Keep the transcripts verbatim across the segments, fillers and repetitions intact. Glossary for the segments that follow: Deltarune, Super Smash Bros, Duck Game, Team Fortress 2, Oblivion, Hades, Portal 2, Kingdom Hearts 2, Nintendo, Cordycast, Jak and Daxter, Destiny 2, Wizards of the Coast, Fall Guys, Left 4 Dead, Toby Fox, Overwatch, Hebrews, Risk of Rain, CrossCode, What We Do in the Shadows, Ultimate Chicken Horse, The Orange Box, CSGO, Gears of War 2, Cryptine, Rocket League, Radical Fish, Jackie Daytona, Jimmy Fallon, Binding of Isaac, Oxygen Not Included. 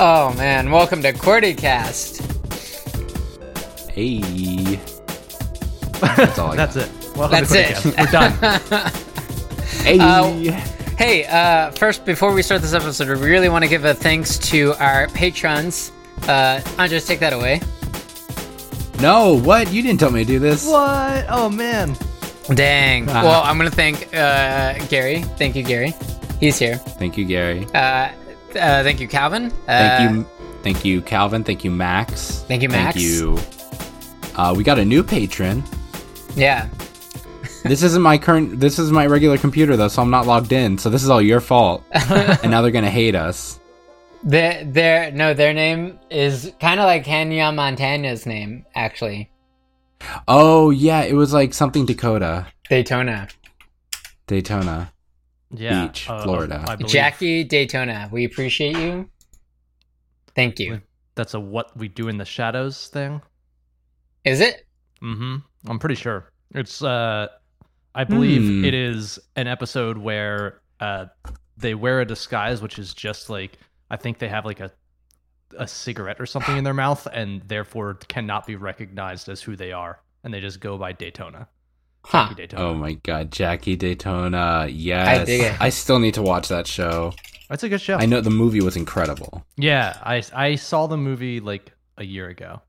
Oh man, welcome to Cordycast. Hey. That's all I That's got. It. Welcome That's to it. We're done. Hey. Uh, hey, uh, first, before we start this episode, we really want to give a thanks to our patrons. Uh, Andres, take that away. No, what? You didn't tell me to do this. What? Oh man. Dang. Uh-huh. Well, I'm going to thank uh, Gary. Thank you, Gary. He's here. Thank you, Gary. Uh, Uh, thank you, Calvin. Uh, thank you, thank you, Calvin. Thank you, Max. Thank you, Max. Thank you. Uh, we got a new patron. Yeah. This isn't my current. This is my regular computer though, so I'm not logged in. So this is all your fault. And now they're gonna hate us. Their, their, no, their name is kind of like Hanya Montana's name, actually. Oh yeah, it was like something Dakota. Daytona. Daytona. Yeah, Beach, uh, Florida. Jackie Daytona, we appreciate you. Thank you. That's a What We Do in the Shadows thing. Is it? Mm-hmm. I'm pretty sure. It's, uh, I believe mm. it is an episode where uh, they wear a disguise, which is just like, I think they have like a, a cigarette or something in their mouth and therefore cannot be recognized as who they are. And they just go by Daytona. Huh. Oh my god, Jackie Daytona. Yes. I dig it. I still need to watch that show. That's a good show. I know the movie was incredible. Yeah, I I saw the movie like a year ago.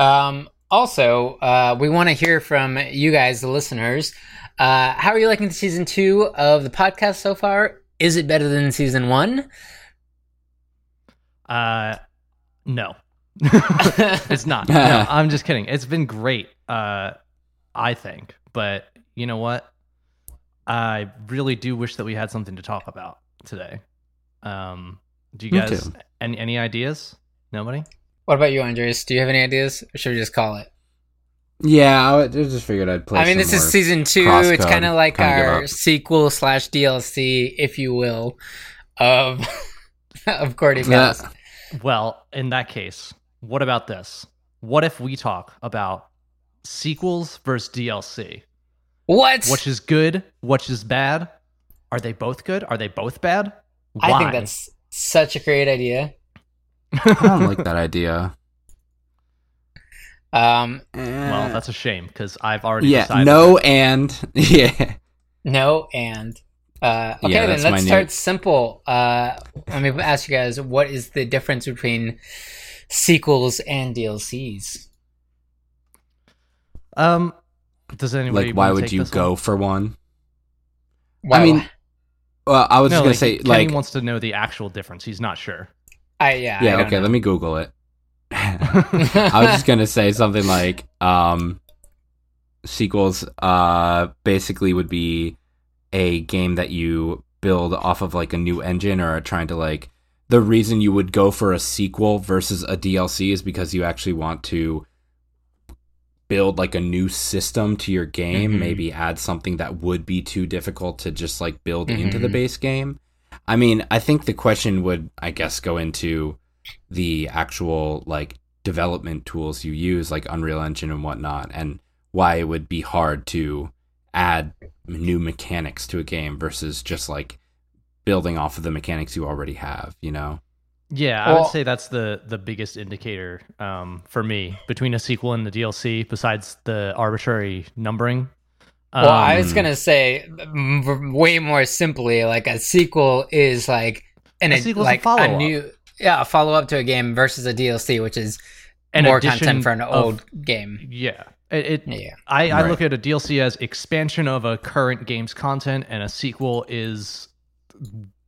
Um also, uh we want to hear from you guys, the listeners. Uh how are you liking the season two of the podcast so far? Is it better than season one? Uh no. It's not. No, I'm just kidding. It's been great. Uh I think, but you know what? I really do wish that we had something to talk about today. Um, do you Me guys, too. any any ideas? Nobody? What about you, Andres? Do you have any ideas? Or should we just call it? Yeah, I, would, I just figured I'd play I mean, this is season two. CrossCode. It's kind of like kinda our sequel slash D L C, if you will, of, of Cordycast. Yeah. Well, in that case, what about this? What if we talk about sequels versus D L C? What? Which is good? Which is bad? Are they both good? Are they both bad? Why? I think that's such a great idea. I don't like that idea. Um. Well, that's a shame because I've already yeah. Decided no that. and yeah. No and. Uh, okay, yeah, then let's start new... simple. Uh, let me ask you guys: what is the difference between sequels and D L Cs? Um, does anybody like? Why would you go one? for one? Wow. I mean, well, I was no, just gonna like, say, Kenny like, wants to know the actual difference. He's not sure. I yeah. Yeah. I okay. Know. Let me Google it. I was just gonna say something like, um, sequels, uh, basically would be a game that you build off of like a new engine or are trying to like. The reason you would go for a sequel versus a D L C is because you actually want to build like a new system to your game, mm-hmm. maybe add something that would be too difficult to just like build mm-hmm. into the base game. I mean, I think the question would, I guess, go into the actual like development tools you use, like Unreal Engine and whatnot, and why it would be hard to add new mechanics to a game versus just like building off of the mechanics you already have, you know? Yeah, well, I would say that's the, the biggest indicator um, for me between a sequel and the D L C, besides the arbitrary numbering. Um, well, I was going to say way more simply, like a sequel is like an, a, like a, follow-up. a new yeah, a follow-up to a game versus a D L C, which is an more content for an old of, game. Yeah. It, it, yeah. I, right. I look at a D L C as expansion of a current game's content, and a sequel is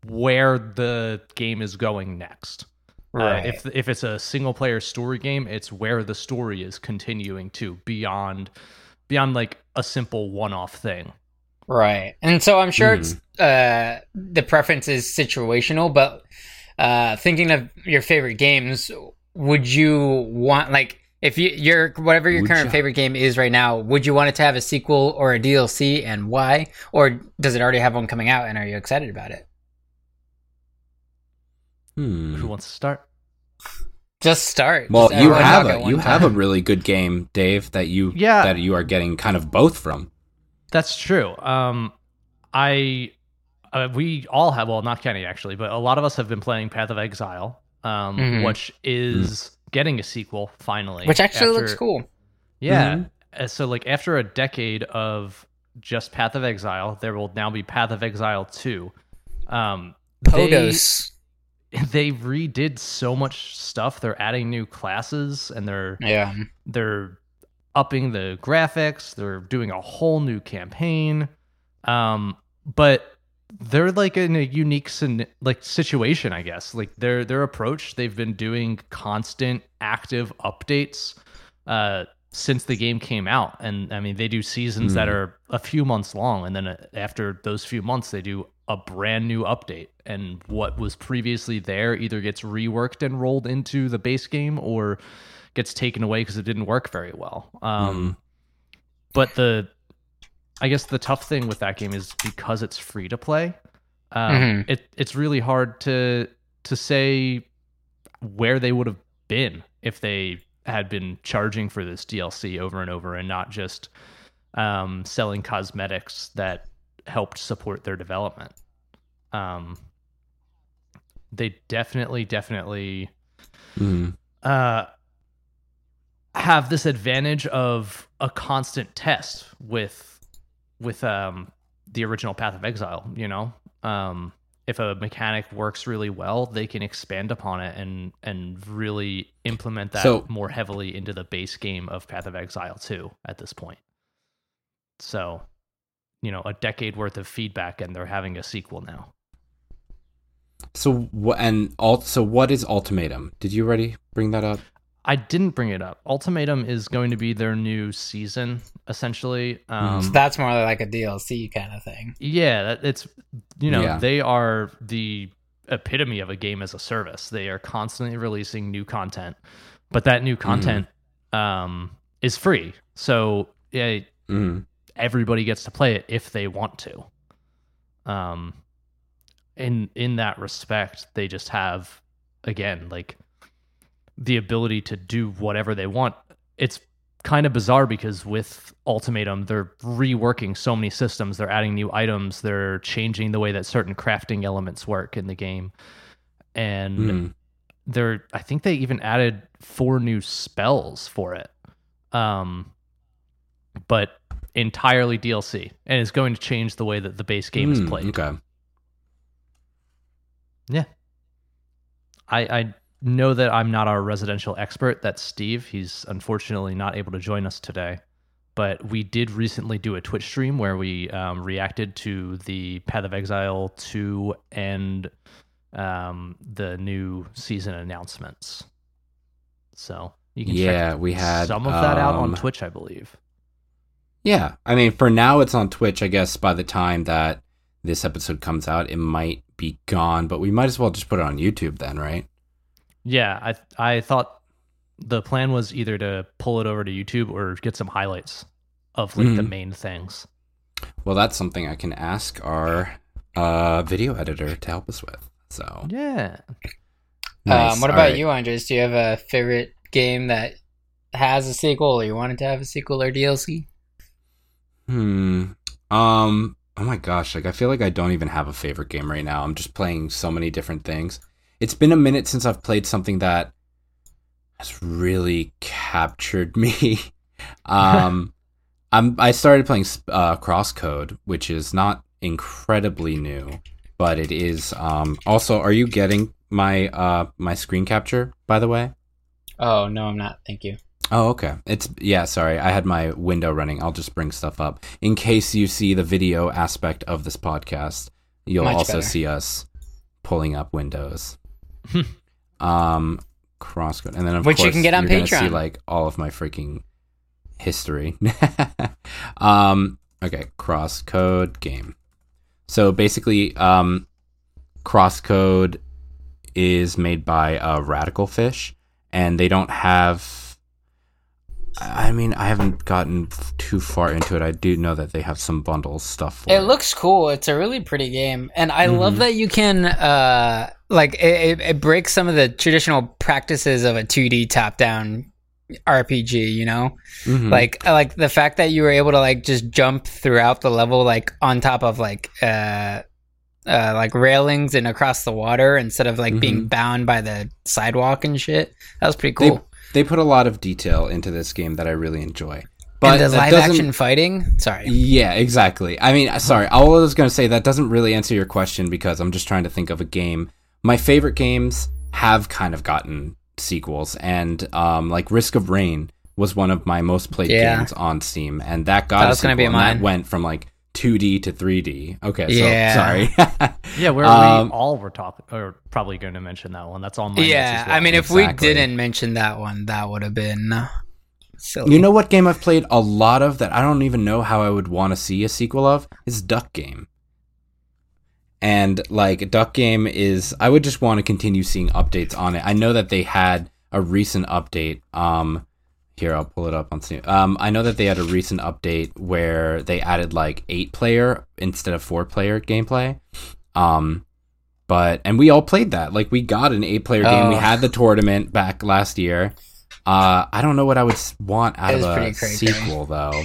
where the game is going next. Right. Uh, if if it's a single player story game, it's where the story is continuing to beyond beyond like a simple one off thing. Right. And so I'm sure mm. it's uh, the preference is situational, but uh, thinking of your favorite games, would you want like if you your whatever your would current you? favorite game is right now, would you want it to have a sequel or a D L C, and why? Or does it already have one coming out and are you excited about it? Hmm. Who wants to start? Just start. Well, just you have a you time. have a really good game, Dave, that you yeah. that you are getting kind of both from. That's true. Um, I uh, we all have well, not Kenny actually, but a lot of us have been playing Path of Exile. um, mm-hmm. which is mm-hmm. getting a sequel finally. Which actually after, looks cool. Yeah. Mm-hmm. So like after a decade of just Path of Exile, there will now be Path of Exile two. Um, Podos. They, they redid so much stuff. They're adding new classes and they're yeah. they're upping the graphics. They're doing a whole new campaign. Um, but they're like in a unique like situation, I guess. Like their their approach, they've been doing constant active updates uh, since the game came out, and I mean they do seasons mm. that are a few months long, and then after those few months, they do a brand new update, and what was previously there either gets reworked and rolled into the base game or gets taken away because it didn't work very well. Um, mm. But the I guess the tough thing with that game is because it's free to play. Um, mm-hmm. It it's really hard to to say where they would have been if they had been charging for this D L C over and over and not just um, selling cosmetics that helped support their development. Um, they definitely, definitely mm. uh, have this advantage of a constant test with. with um the original Path of Exile, you know? Um, if a mechanic works really well, they can expand upon it and and really implement that so, more heavily into the base game of Path of Exile two at this point. So, you know, a decade worth of feedback and they're having a sequel now. So and also, what is Ultimatum? Did you already bring that up? I didn't bring it up. Ultimatum is going to be their new season, essentially. Um, so that's more like a D L C kind of thing. Yeah, it's you know yeah. they are the epitome of a game as a service. They are constantly releasing new content, but that new content mm. um, is free, so yeah, mm. everybody gets to play it if they want to. Um, in in that respect, they just have again like. the ability to do whatever they want. It's kind of bizarre because with Ultimatum, they're reworking so many systems. They're adding new items. They're changing the way that certain crafting elements work in the game. And mm. they're, I think they even added four new spells for it. Um, but entirely D L C, and it's going to change the way that the base game mm, is played. Okay. Yeah. I, I, know that I'm not our residential expert. That's Steve. He's unfortunately not able to join us today, but we did recently do a Twitch stream where we um, reacted to the Path of Exile two and um, the new season announcements. So you can yeah, check we had, some of that um, out on Twitch, I believe. Yeah. I mean, for now it's on Twitch. I guess by the time that this episode comes out, it might be gone, but we might as well just put it on YouTube then, right? Yeah, I I thought the plan was either to pull it over to YouTube or get some highlights of like mm-hmm. the main things. Well, that's something I can ask our uh, video editor to help us with. So yeah. Nice. Um, what All about right. you, Andres? Do you have a favorite game that has a sequel, or you wanted to have a sequel or D L C? Hmm. Um. Oh my gosh! Like I feel like I don't even have a favorite game right now. I'm just playing so many different things. It's been a minute since I've played something that has really captured me. um, I'm, I started playing uh, CrossCode, which is not incredibly new, but it is. Um, also, are you getting my uh, my screen capture, by the way? Oh, no, I'm not. Thank you. Oh, okay. It's yeah, sorry. I had my window running. I'll just bring stuff up. In case you see the video aspect of this podcast, you'll Much also better. see us pulling up windows. um CrossCode, and then of which course you can get on Patreon. See like all of my freaking history. um okay CrossCode game. So basically um CrossCode is made by uh Radical Fish, and they don't have I mean I haven't gotten too far into it. I do know that they have some bundle stuff for it. It looks cool. It's a really pretty game, and I mm-hmm. love that you can uh like it, it breaks some of the traditional practices of a two D top down R P G, you know? Mm-hmm. Like like the fact that you were able to like just jump throughout the level like on top of like uh uh, like railings and across the water instead of like mm-hmm. being bound by the sidewalk and shit. That was pretty cool. They, they put a lot of detail into this game that I really enjoy. But and the live action fighting? Sorry. Yeah, exactly. I mean, sorry. All I was going to say, that doesn't really answer your question because I'm just trying to think of a game. My favorite games have kind of gotten sequels, and um, like Risk of Rain was one of my most played yeah. games on Steam, and that got that a sequel, be mine. That went from like two D to three D. Okay, so yeah. sorry. yeah, we're, um, we all were top, or probably going to mention that one. That's all mine. Yeah, well. I mean, if exactly. we didn't mention that one, that would have been... Silly. You know what game I've played a lot of that I don't even know how I would want to see a sequel of is Duck Game. And like Duck Game is, I would just want to continue seeing updates on it. I know that they had a recent update. Um, here, I'll pull it up on Steam. Um, I know that they had a recent update where they added like eight player instead of four player gameplay. Um, but and we all played that. Like we got an eight player oh. game. We had the tournament back last year. Uh, I don't know what I would want out of a sequel, though.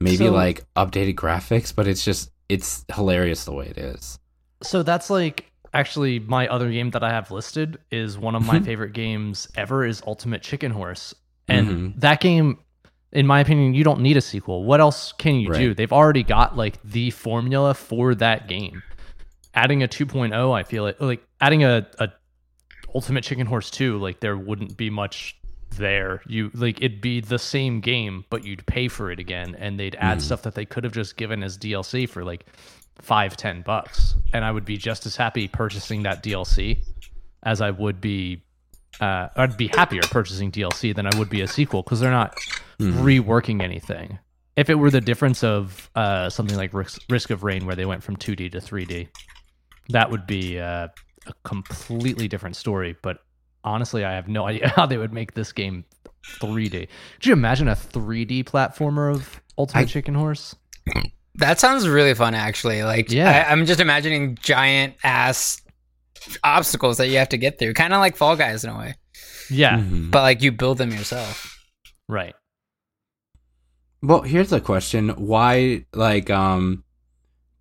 Maybe so, like updated graphics, but it's just, it's hilarious the way it is. So that's like, actually, my other game that I have listed is one of my favorite games ever is Ultimate Chicken Horse. And mm-hmm. that game, in my opinion, you don't need a sequel. What else can you right. do? They've already got like the formula for that game. Adding a two point oh, I feel it, like adding a, a Ultimate Chicken Horse two, like there wouldn't be much there. You like it'd be the same game, but you'd pay for it again, and they'd add mm. stuff that they could have just given as D L C for like five ten bucks, and I would be just as happy purchasing that D L C as I would be uh I'd be happier purchasing D L C than I would be a sequel, because they're not mm. reworking anything. If it were the difference of uh something like Risk, Risk of Rain, where they went from two D to three D, that would be uh, a completely different story. But honestly, I have no idea how they would make this game three D. Could you imagine a three D platformer of Ultimate I, Chicken Horse? That sounds really fun, actually. Like, yeah. I, I'm just imagining giant ass obstacles that you have to get through, kind of like Fall Guys in a way. Yeah, mm-hmm. but like you build them yourself, right? Well, here's a question: why, like, um,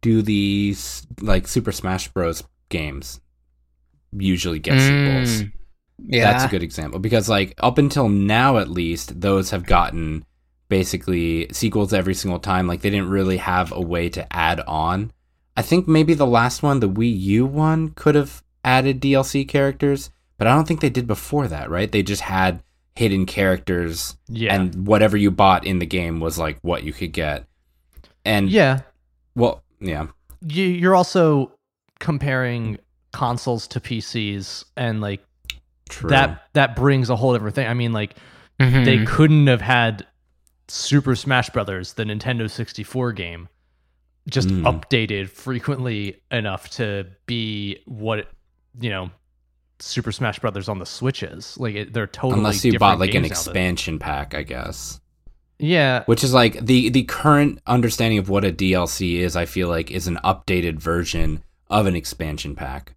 do these like Super Smash Bros. Games usually get mm. sequels? Yeah, that's a good example, because like up until now, at least, those have gotten basically sequels every single time. Like they didn't really have a way to add on. I think maybe the last one, the Wii U one, could have added D L C characters, but I don't think they did before that, right? They just had hidden characters, yeah. and whatever you bought in the game was like what you could get. And yeah, well, yeah, you're also comparing consoles to P Cs, and like. True. That that brings a whole different thing. I mean, like, mm-hmm. they couldn't have had Super Smash Bros., the Nintendo sixty-four game, just mm. updated frequently enough to be what, you know, Super Smash Bros. On the Switch is. Like, it, they're totally Unless you bought, like, an expansion pack, I guess. Yeah. Which is, like, the, the current understanding of what a D L C is, I feel like, is an updated version of an expansion pack.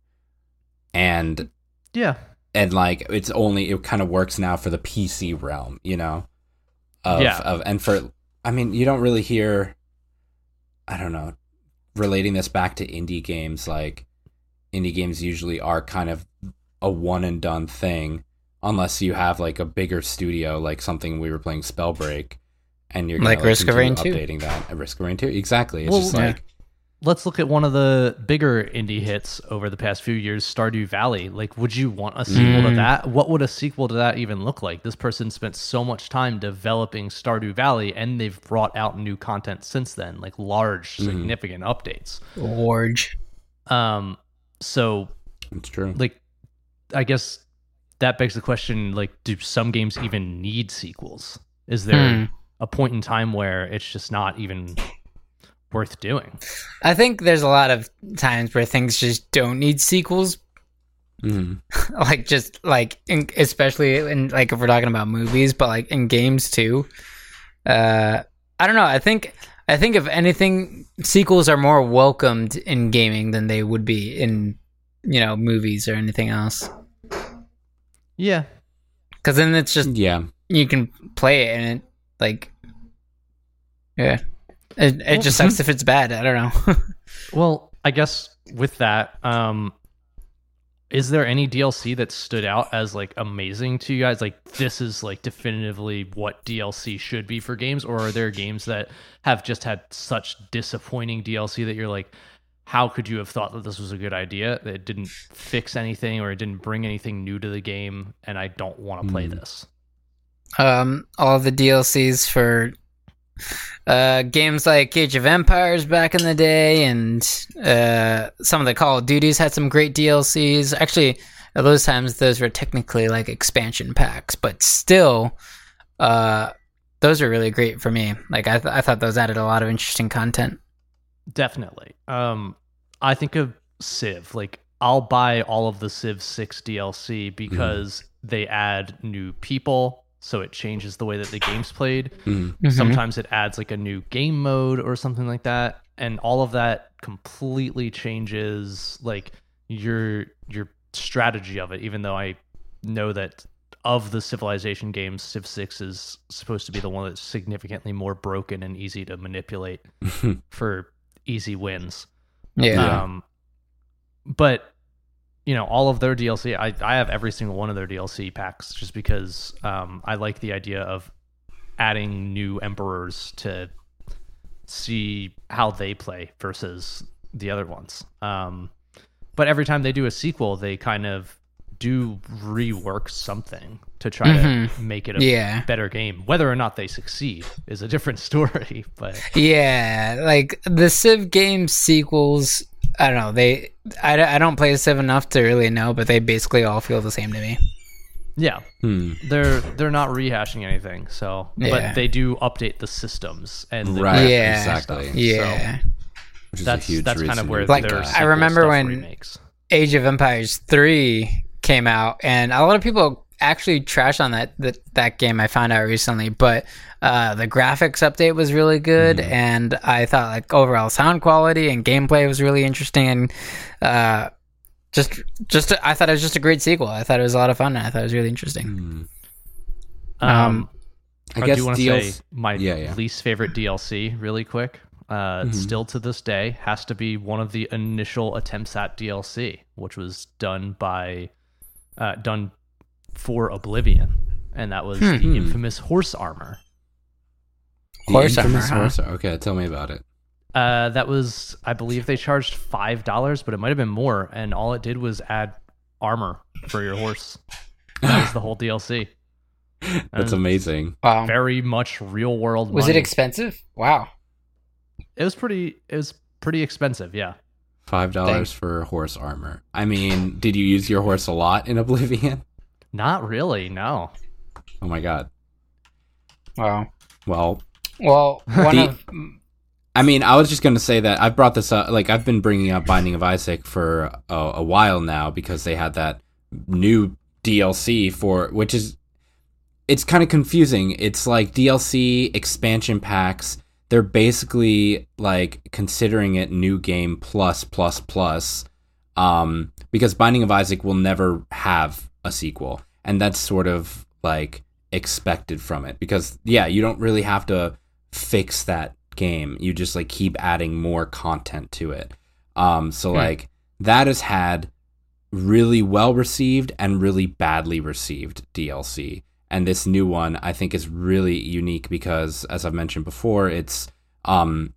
And... Yeah. And like it's only it kind of works now for the P C realm, you know, of, yeah. of and for I mean you don't really hear, I don't know, relating this back to indie games, like indie games usually are kind of a one and done thing unless you have like a bigger studio, like something we were playing Spellbreak, and you're like, like Risk of Rain two, updating that at Risk of Rain two, exactly. It's well, just yeah. like. Let's look at one of the bigger indie hits over the past few years, Stardew Valley. Like, would you want a sequel mm. to that? What would a sequel to that even look like? This person spent so much time developing Stardew Valley, and they've brought out new content since then, like large, mm. significant updates. Large. Um, so, that's true. Like, I guess that begs the question, like, do some games even need sequels? Is there mm. a point in time where it's just not even... worth doing? I think there's a lot of times where things just don't need sequels. Mm. like just like in, especially in like if we're talking about movies, but like in games too. Uh, I don't know. I think I think if anything, sequels are more welcomed in gaming than they would be in, you know, movies or anything else. Yeah, because then it's just yeah you can play it and it, like yeah. It, it well, just sucks if it's bad. I don't know. Well, I guess with that, um, is there any D L C that stood out as like amazing to you guys? Like, this is like definitively what D L C should be for games, or are there games that have just had such disappointing D L C that you're like, how could you have thought that this was a good idea, that it didn't fix anything or it didn't bring anything new to the game, and I don't want to play mm. this? Um, all the D L Cs for uh, games like Age of Empires back in the day, and uh, some of the Call of Duties had some great D L Cs. Actually, at those times, those were technically like expansion packs, but still, uh, those were really great for me. Like I, th- I thought those added a lot of interesting content. Definitely. Um, I think of Civ. Like, I'll buy all of the Civ six D L C because mm-hmm. they add new people. So it changes the way that the game's played. Mm-hmm. Sometimes it adds like a new game mode or something like that. And all of that completely changes like your your strategy of it, even though I know that of the Civilization games, Civ six is supposed to be the one that's significantly more broken and easy to manipulate for easy wins. Yeah. Um, but you know, all of their D L C, I, I have every single one of their D L C packs just because um, I like the idea of adding new emperors to see how they play versus the other ones. Um, but every time they do a sequel, they kind of do rework something to try mm-hmm. to make it a yeah. better game. Whether or not they succeed is a different story. But yeah, like the Civ game sequels, I don't know. They, I, I don't play Civ enough to really know, but they basically all feel the same to me. Yeah, hmm. they're they're not rehashing anything. So, yeah. but they do update the systems and the right, yeah, exactly, stuff. yeah. So Which is that's a huge that's reason. Kind of where like, their I remember when remakes. Age of Empires three came out, and a lot of people actually trash on that that, that game. I found out recently, but uh, the graphics update was really good, mm. and I thought like overall sound quality and gameplay was really interesting, and uh, just just I thought it was just a great sequel. I thought it was a lot of fun, and I thought it was really interesting. Mm. Um, um, I guess do you D L C- say my yeah, yeah. least favorite D L C really quick. Uh, mm-hmm. Still to this day, has to be one of the initial attempts at D L C, which was done by uh, done. for Oblivion, and that was hmm. the infamous horse armor. The horse infamous armor, horse huh? armor. Okay, tell me about it. Uh, that was, I believe they charged five dollars, but it might have been more, and all it did was add armor for your horse. That was the whole D L C. And that's amazing. Wow. Very much real world money. Was it expensive? Wow. It was pretty, it was pretty expensive, yeah. five dollars Thanks. For horse armor. I mean, did you use your horse a lot in Oblivion? Not really, no. Oh my god. Wow. Well. Well, one the, of. I mean, I was just going to say that I brought this up. Like, I've been bringing up Binding of Isaac for a, a while now because they had that new D L C for, which is, it's kind of confusing. It's like D L C expansion packs. They're basically like considering it new game plus plus plus, um, because Binding of Isaac will never have a sequel, and that's sort of like expected from it because yeah you don't really have to fix that game, you just like keep adding more content to it, um so okay. like that has had really well received and really badly received D L C, and this new one I think is really unique because, as I've mentioned before, it's um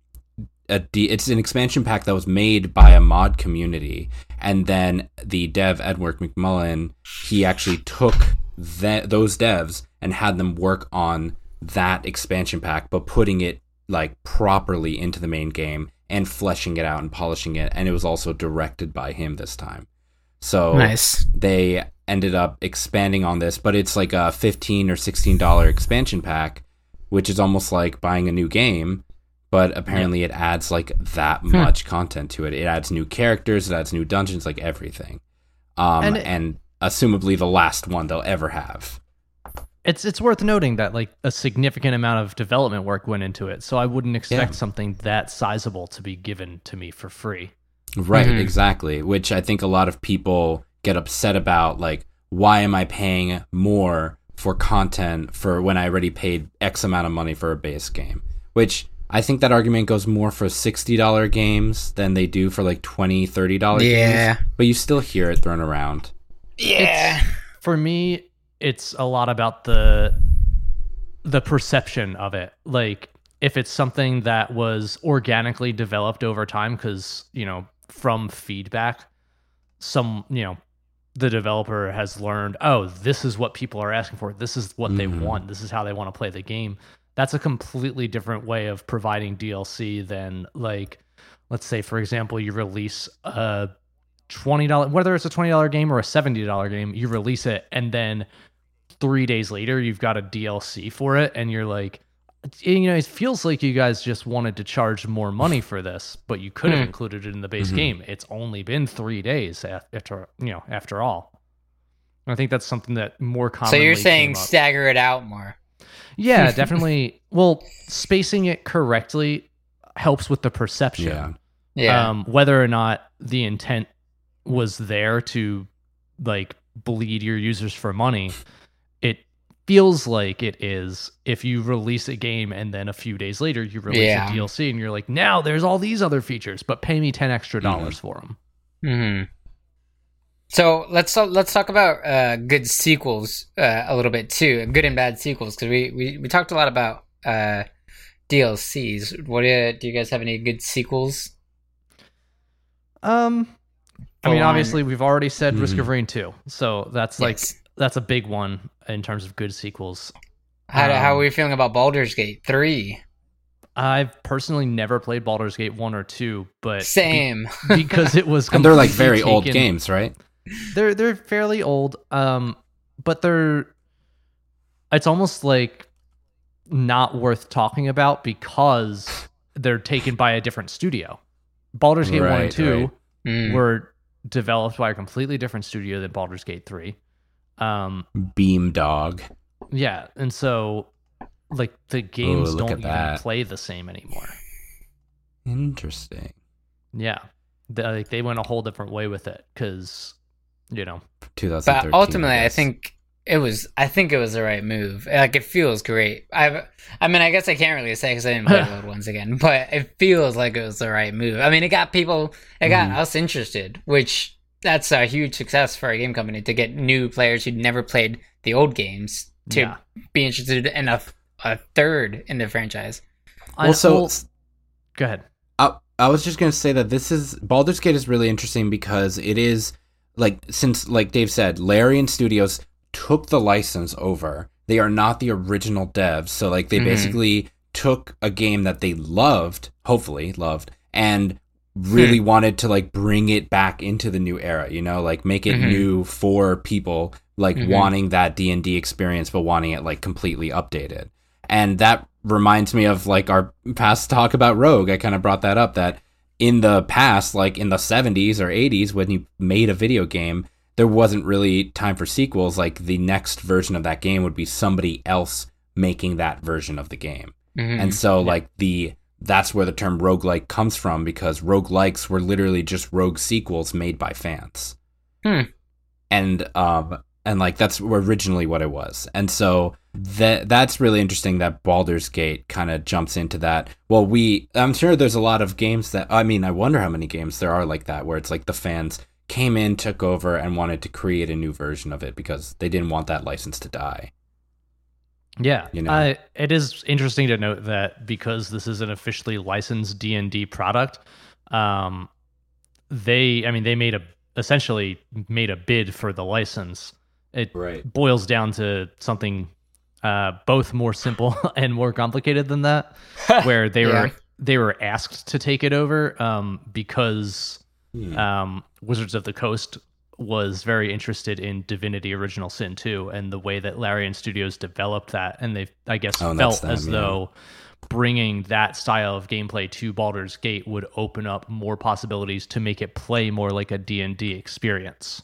A D- it's an expansion pack that was made by a mod community, and then the dev Edward McMullen, he actually took th- those devs and had them work on that expansion pack, but putting it like properly into the main game and fleshing it out and polishing it, and it was also directed by him this time. So nice. They ended up expanding on this, but it's like a fifteen or sixteen dollars expansion pack, which is almost like buying a new game. But apparently it adds, like, that much hmm. content to it. It adds new characters, it adds new dungeons, like, everything. Um, and, it, and assumably the last one they'll ever have. It's it's worth noting that, like, a significant amount of development work went into it, so I wouldn't expect yeah. something that sizable to be given to me for free. Right, mm-hmm. exactly, which I think a lot of people get upset about, like, why am I paying more for content for when I already paid X amount of money for a base game? Which... I think that argument goes more for sixty dollars games than they do for like twenty dollars, thirty dollars yeah. games. But you still hear it thrown around. Yeah. It's, for me, it's a lot about the the perception of it. Like, if it's something that was organically developed over time, because, you know, from feedback, some, you know, the developer has learned, oh, this is what people are asking for. This is what mm-hmm. they want. This is how they want to play the game. That's a completely different way of providing D L C than, like, let's say, for example, you release a twenty dollars, whether it's a twenty dollars game or a seventy dollars game, you release it, and then three days later, you've got a D L C for it, and you're like, you know, it feels like you guys just wanted to charge more money for this, but you could have mm. included it in the base mm-hmm. game. It's only been three days after, you know, after all. And I think that's something that more commonly. So you're saying stagger it out more. Yeah, definitely. Well, spacing it correctly helps with the perception. Yeah. yeah. Um, whether or not the intent was there to, like, bleed your users for money, it feels like it is if you release a game and then a few days later you release yeah. a D L C and you're like, now there's all these other features, but pay me ten extra dollars mm-hmm. for them. Mm-hmm. So let's let's talk about uh, good sequels uh, a little bit too, good and bad sequels, because we, we, we talked a lot about uh, D L Cs. What do you, do you guys have any good sequels? Um, I Go mean, on. Obviously we've already said mm-hmm. Risk of Rain two, so that's like yes. that's a big one in terms of good sequels. How um, how are we feeling about Baldur's Gate three? I've personally never played Baldur's Gate one or two, but same be- because it was and they're like very taken. Old games, right? They're they're fairly old, um, but they're it's almost like not worth talking about because they're taken by a different studio. Baldur's Gate right, one and two right. were mm. developed by a completely different studio than Baldur's Gate three. Um, Beamdog. Yeah, and so like the games Ooh, don't even play the same anymore. Interesting. Yeah, they, like they went a whole different way with it because. You know, but ultimately, I, I think it was. I think it was the right move. Like it feels great. I, I mean, I guess I can't really say because I didn't play the old ones again. But it feels like it was the right move. I mean, it got people, it got mm-hmm. us interested, which that's a huge success for a game company to get new players who'd never played the old games to yeah. be interested in a, a third in the franchise. Also, well, go ahead. I I was just gonna say that this is Baldur's Gate is really interesting because it is. Like, since, like Dave said, Larian Studios took the license over. They are not the original devs. So, like, they mm-hmm. basically took a game that they loved, hopefully loved, and really mm. wanted to, like, bring it back into the new era, you know? Like, make it mm-hmm. new for people, like, mm-hmm. wanting that D and D experience, but wanting it, like, completely updated. And that reminds me of, like, our past talk about Rogue. I kind of brought that up, that in the past, like in the seventies or eighties, when you made a video game, there wasn't really time for sequels. Like the next version of that game would be somebody else making that version of the game. Mm-hmm. And so yeah. like the, that's where the term roguelike comes from, because roguelikes were literally just rogue sequels made by fans. Hmm. And, um, and like, that's originally what it was. And so that that's really interesting that Baldur's Gate kind of jumps into that. Well, we I'm sure there's a lot of games that, I mean, I wonder how many games there are like that, where it's like the fans came in, took over, and wanted to create a new version of it because they didn't want that license to die. Yeah, you know? uh, it is interesting to note that because this is an officially licensed D and D product, um, they, I mean, they made a essentially made a bid for the license. It right. boils down to something Uh, both more simple and more complicated than that, where they yeah. were they were asked to take it over um, because mm. um, Wizards of the Coast was very interested in Divinity: Original Sin two and the way that Larian Studios developed that, and they I guess oh, felt them, as yeah. though bringing that style of gameplay to Baldur's Gate would open up more possibilities to make it play more like a D and D experience.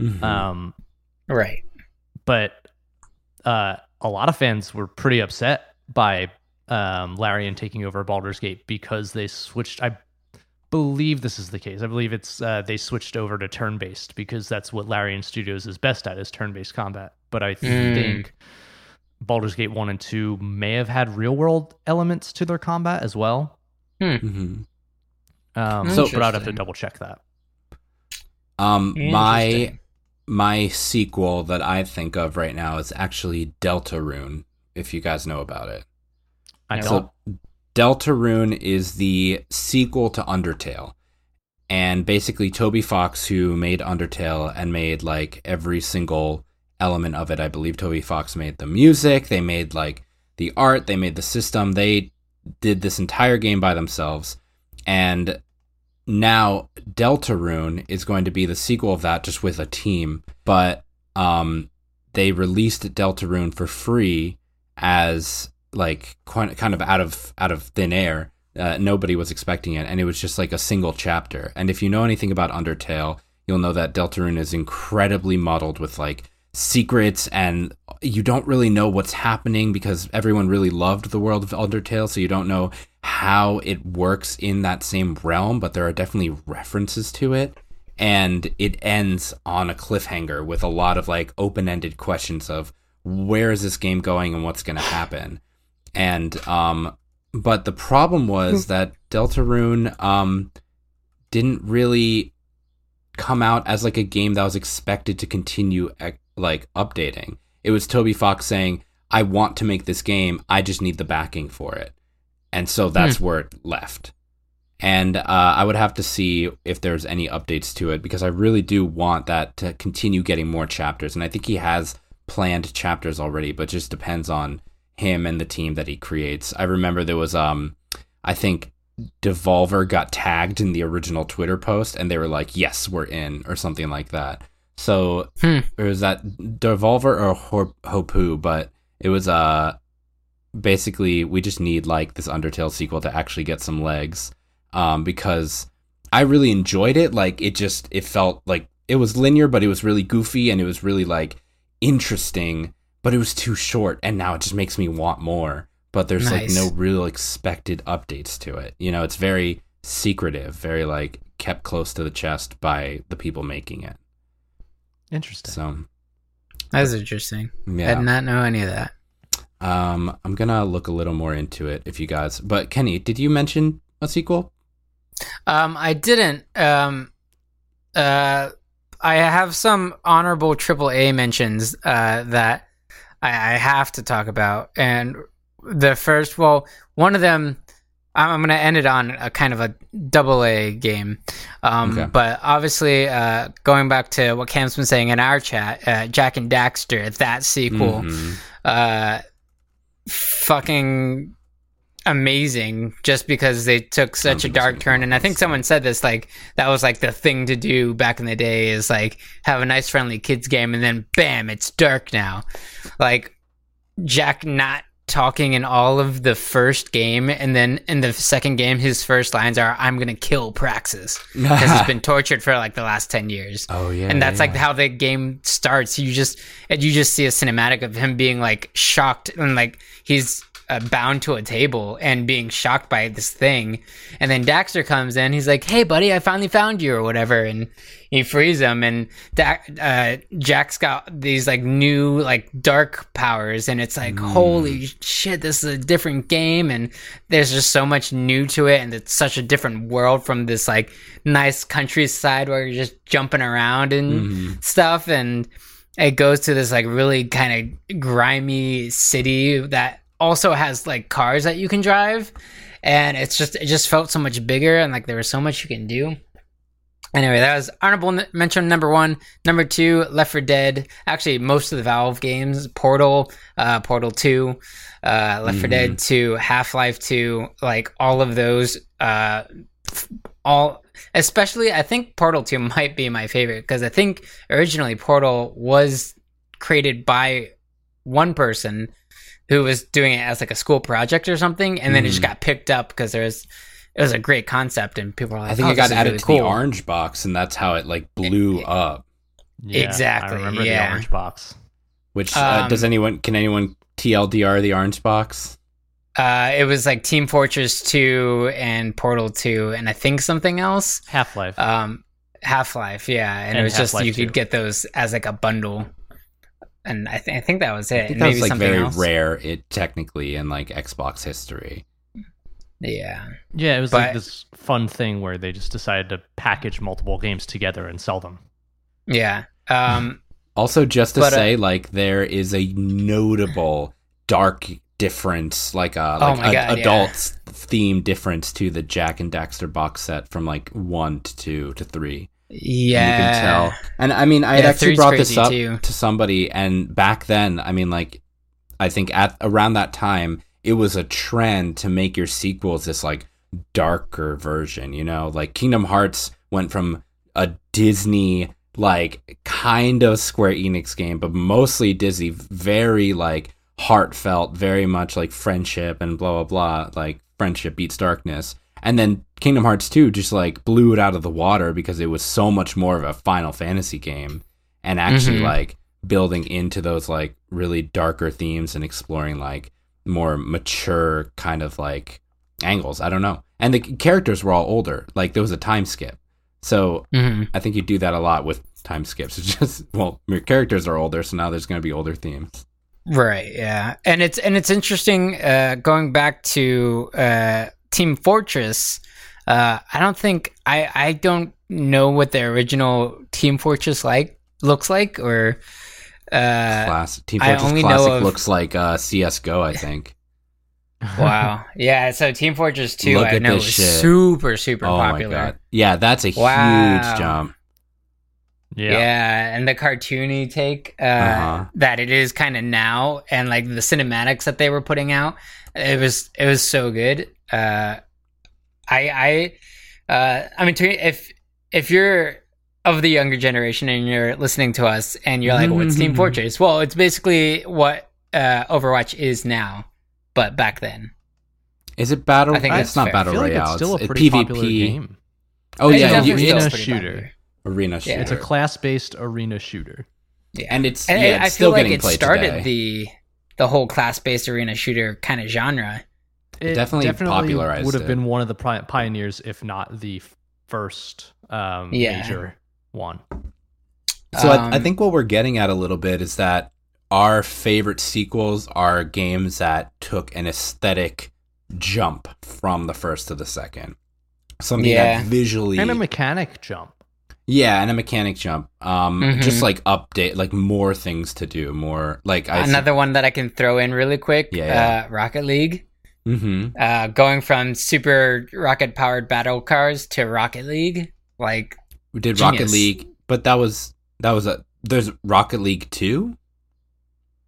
Mm-hmm. Um, right, but. Uh, a lot of fans were pretty upset by um, Larian taking over Baldur's Gate because they switched. I believe this is the case. I believe it's uh, they switched over to turn-based because that's what Larian Studios is best at, is turn-based combat. But I think mm. Baldur's Gate one and two may have had real world elements to their combat as well. Hmm. Um, so, but I'd have to double check that. Um, my my sequel that I think of right now is actually Deltarune, if you guys know about it. I don't. So Deltarune is the sequel to Undertale. And basically Toby Fox, who made Undertale and made like every single element of it, I believe Toby Fox made the music, they made like the art, they made the system, they did this entire game by themselves. And now Deltarune is going to be the sequel of that, just with a team. But um, they released Deltarune for free as like kind of out of out of thin air. Uh, nobody was expecting it, and it was just like a single chapter. And if you know anything about Undertale, you'll know that Deltarune is incredibly muddled with like secrets, and you don't really know what's happening because everyone really loved the world of Undertale, so you don't know how it works in that same realm, but there are definitely references to it. And it ends on a cliffhanger with a lot of like open-ended questions of where is this game going and what's going to happen. And um but the problem was that Deltarune um, didn't really come out as like a game that was expected to continue like updating. It was Toby Fox saying, "I want to make this game. I just need the backing for it," and so that's hmm. where it left. And uh, I would have to see if there's any updates to it, because I really do want that to continue getting more chapters. And I think he has planned chapters already, but it just depends on him and the team that he creates. I remember there was, um, I think Devolver got tagged in the original Twitter post, and they were like, "Yes, we're in," or something like that. So hmm. it was that Devolver or Hopu, but it was uh, basically we just need like this Undertale sequel to actually get some legs, um, because I really enjoyed it. Like it just it felt like it was linear, but it was really goofy and it was really like interesting. But it was too short, and now it just makes me want more. But there's nice. like no real expected updates to it. You know, it's very secretive, very like kept close to the chest by the people making it. Interesting. So that's interesting. Yeah. I did not know any of that. Um, I'm gonna look a little more into it if you guys. But Kenny, did you mention a sequel? Um, I didn't. Um, uh, I have some honorable triple A mentions uh, that I have to talk about. And the first, well, one of them, I'm going to end it on a kind of a double A game. Um, okay. But obviously, uh, going back to what Cam's been saying in our chat, uh, Jak and Daxter, that sequel, mm-hmm. uh, fucking amazing, just because they took such a dark turn. And I think someone said this, like, that was like the thing to do back in the day, is like have a nice friendly kids game, and then bam, it's dark now. Like Jak not talking in all of the first game, and then in the second game his first lines are, "I'm gonna kill Praxis," because he's been tortured for like the last ten years. Oh yeah. And that's yeah. like how the game starts. You just and you just see a cinematic of him being like shocked, and like he's Uh, bound to a table and being shocked by this thing, and then Daxter comes in. He's like, "Hey, buddy, I finally found you," or whatever, and he frees him. And da- uh, Jack's got these like new like dark powers, and it's like, mm. holy shit, this is a different game, and there's just so much new to it, and it's such a different world from this like nice countryside where you're just jumping around and mm. stuff, and it goes to this like really kind of grimy city that also has like cars that you can drive, and it's just it just felt so much bigger, and like there was so much you can do. Anyway, that was honorable mention number one. Number two, Left four Dead. Actually, most of the Valve games, Portal, uh, Portal two, uh, Left mm-hmm. four Dead two, Half-Life two, like all of those, uh, all especially I think Portal two might be my favorite, because I think originally Portal was created by one person who was doing it as like a school project or something, and then mm. it just got picked up because there was it was a great concept, and people were like, I think oh, it got added really to cool. The Orange Box, and that's how it like blew it, it, up. Yeah, exactly. I remember yeah. the Orange Box. Which um, uh, does anyone can anyone T L D R the Orange Box? Uh, it was like Team Fortress two and Portal two, and I think something else. Half Life. Um, Half Life, yeah, and, and it was Half-Life just you two. Could get those as like a bundle. and I, th- I think that was it. I think that maybe was like very else. rare. It technically in like Xbox history. Yeah, yeah, it was but, like this fun thing where they just decided to package multiple games together and sell them. Yeah. Um, also, just to but, say, uh, like there is a notable dark difference, like a like oh a, God, adults yeah. theme difference to the Jak and Daxter box set from like one to two to three. Yeah, you can tell. And I mean, I had yeah, actually brought this up too. to somebody, and back then, I mean, like, I think at around that time, it was a trend to make your sequels this like darker version. You know, like Kingdom Hearts went from a Disney like kind of Square Enix game, but mostly Disney, very like heartfelt, very much like friendship and blah blah blah, like friendship beats darkness. And then Kingdom Hearts two just like blew it out of the water because it was so much more of a Final Fantasy game and actually mm-hmm. like building into those like really darker themes and exploring like more mature kind of like angles. I don't know. And the characters were all older. Like there was a time skip. So mm-hmm. I think you do that a lot with time skips. It's just, well, your characters are older, so now there's going to be older themes. Right. Yeah. And it's, and it's interesting uh, going back to, uh, Team Fortress, uh, I don't think I, I don't know what the original Team Fortress like looks like, or uh, Class- Team Fortress I only Classic know of... looks like uh, C S G O, I think. Wow, yeah. So Team Fortress two, Look I know, is super super oh popular. My God. Yeah, that's a wow. huge jump. Yeah. yeah, and the cartoony take uh, uh-huh. that it is kind of now, and like the cinematics that they were putting out, it was it was so good. Uh, I, I, uh, I mean, to, if if you're of the younger generation and you're listening to us and you're like, mm-hmm. "What's Team Fortress?" Well, it's basically what uh, Overwatch is now, but back then. Is it battle? I think I, it's not fair. battle I feel royale. Like it's still a pretty it's popular PvP. game. Oh it's yeah, you, arena shooter. Arena shooter. Yeah. It's a class-based arena shooter. Yeah, and it's and yeah, it's I still feel like getting it played started today. the the whole class-based arena shooter kind of genre. It definitely, definitely popularized would have it. been one of the pioneers, if not the first um, yeah. major one. So um, I, th- I think what we're getting at a little bit is that our favorite sequels are games that took an aesthetic jump from the first to the second. Something yeah. that visually... And a mechanic jump. Yeah, and a mechanic jump. Um, mm-hmm. Just like update, like more things to do, more... like I Another see- one that I can throw in really quick, yeah, yeah. Uh, Rocket League. Mm-hmm. Uh, going from super rocket-powered battle cars to Rocket League, like we did genius. Rocket League, but that was that was a there's Rocket League two.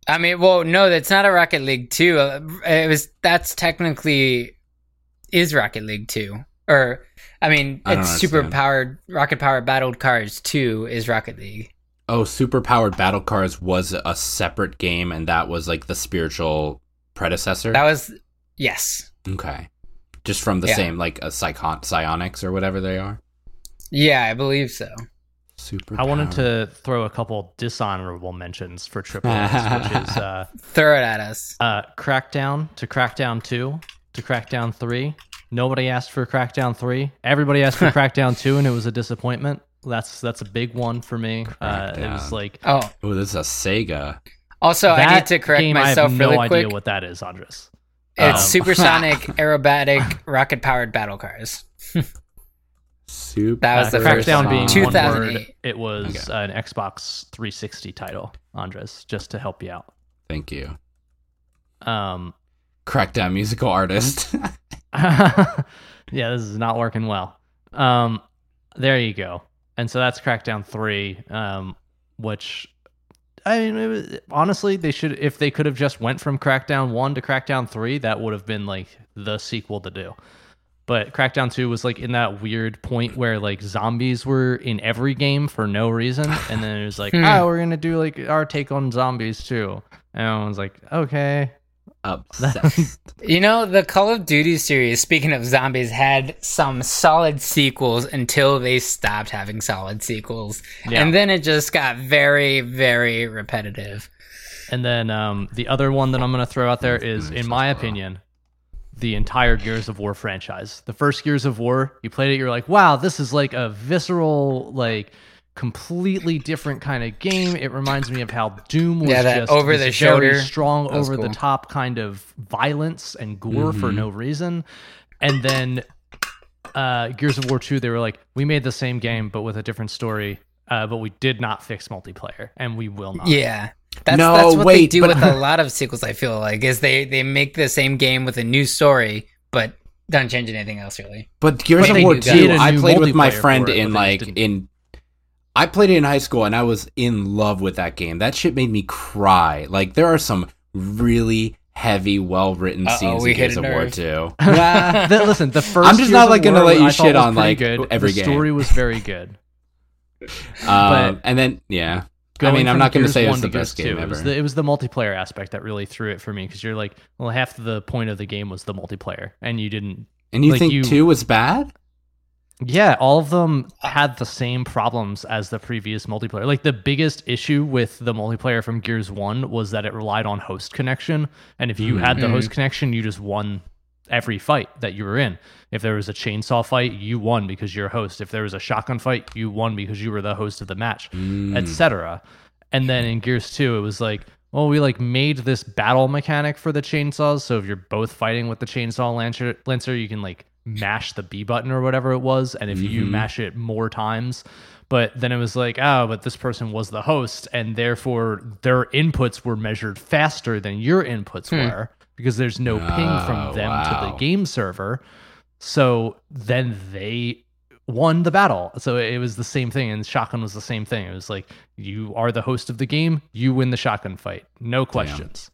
I mean, well, no, that's not a Rocket League two. It was that's technically is Rocket League two, or I mean, I it's super powered rocket-powered battled cars two is Rocket League. Oh, super powered battle cars was a separate game, and that was like the spiritual predecessor. That was. Yes. Okay. Just from the yeah. same, like, a psychon- psionics or whatever they are? Yeah, I believe so. Super. I power. wanted to throw a couple dishonorable mentions for Triple X, which is... Uh, throw it at us. Uh, Crackdown to Crackdown two to Crackdown three. Nobody asked for Crackdown three. Everybody asked for Crackdown two, and it was a disappointment. That's that's a big one for me. Uh, it was like... Oh, Ooh, this is a Sega. Also, I need to correct game, myself really quick. I have no idea quick. what that is, Andres. It's um. supersonic, aerobatic, rocket-powered battle cars. Super. That was the first one. Crackdown being two thousand eight. One word, it was okay. an Xbox three sixty title, Andres, just to help you out. Thank you. Um, Crackdown musical artist. Yeah, this is not working well. Um, there you go. And so that's Crackdown three, um, which... I mean, it was, honestly, they should if they could have just went from Crackdown one to Crackdown three, that would have been like the sequel to do. But Crackdown two was like in that weird point where like zombies were in every game for no reason, and then it was like, hmm. oh, we're gonna do like our take on zombies too, and I was like, okay, obsessed. You know, the Call of Duty series, speaking of zombies, had some solid sequels until they stopped having solid sequels, yeah. and then it just got very, very repetitive. And then um, the other one that I'm going to throw out there is, in my opinion, the entire Gears of War franchise. The first Gears of War, you played it, you're like, wow, this is like a visceral, like completely different kind of game. It reminds me of how Doom was yeah, that just over the shoulder, strong, over cool. the top kind of violence and gore mm-hmm. for no reason. And then uh, Gears of War two, they were like, we made the same game but with a different story, uh, but we did not fix multiplayer, and we will not. Yeah. That's, no, that's what wait, they do but, with a lot of sequels, I feel like, is they, they make the same game with a new story, but don't change anything else, really. But Gears but of War two, I played with my friend it, in, like, in... I played it in high school, and I was in love with that game. That shit made me cry. Like, there are some really heavy, well-written Uh-oh, scenes in Gears of War two. Yeah. the, listen, the first I'm just Gears not, like, going to let you shit on, like, good. every the game. The story was very good. um, but, and then, yeah. I mean, I'm not going to say it's the best game ever. It was the, it was the multiplayer aspect that really threw it for me, because you're like, well, half the point of the game was the multiplayer, and you didn't... And you like, think you, two was bad? Yeah, all of them had the same problems as the previous multiplayer. Like, the biggest issue with the multiplayer from Gears one was that it relied on host connection, and if you mm-hmm. had the host connection, you just won every fight that you were in. If there was a chainsaw fight, you won because you're a host. If there was a shotgun fight, you won because you were the host of the match, mm. et cetera. And then in Gears two, it was like, well, we like made this battle mechanic for the chainsaws, so if you're both fighting with the chainsaw lancer, lancer you can like mash the B button or whatever it was, and if mm-hmm. you mash it more times. But then it was like, oh, but this person was the host, and therefore their inputs were measured faster than your inputs hmm. were, because there's no oh, ping from them wow. to the game server. So then they won the battle. So it was the same thing, and shotgun was the same thing. It was like, you are the host of the game, you win the shotgun fight. No questions.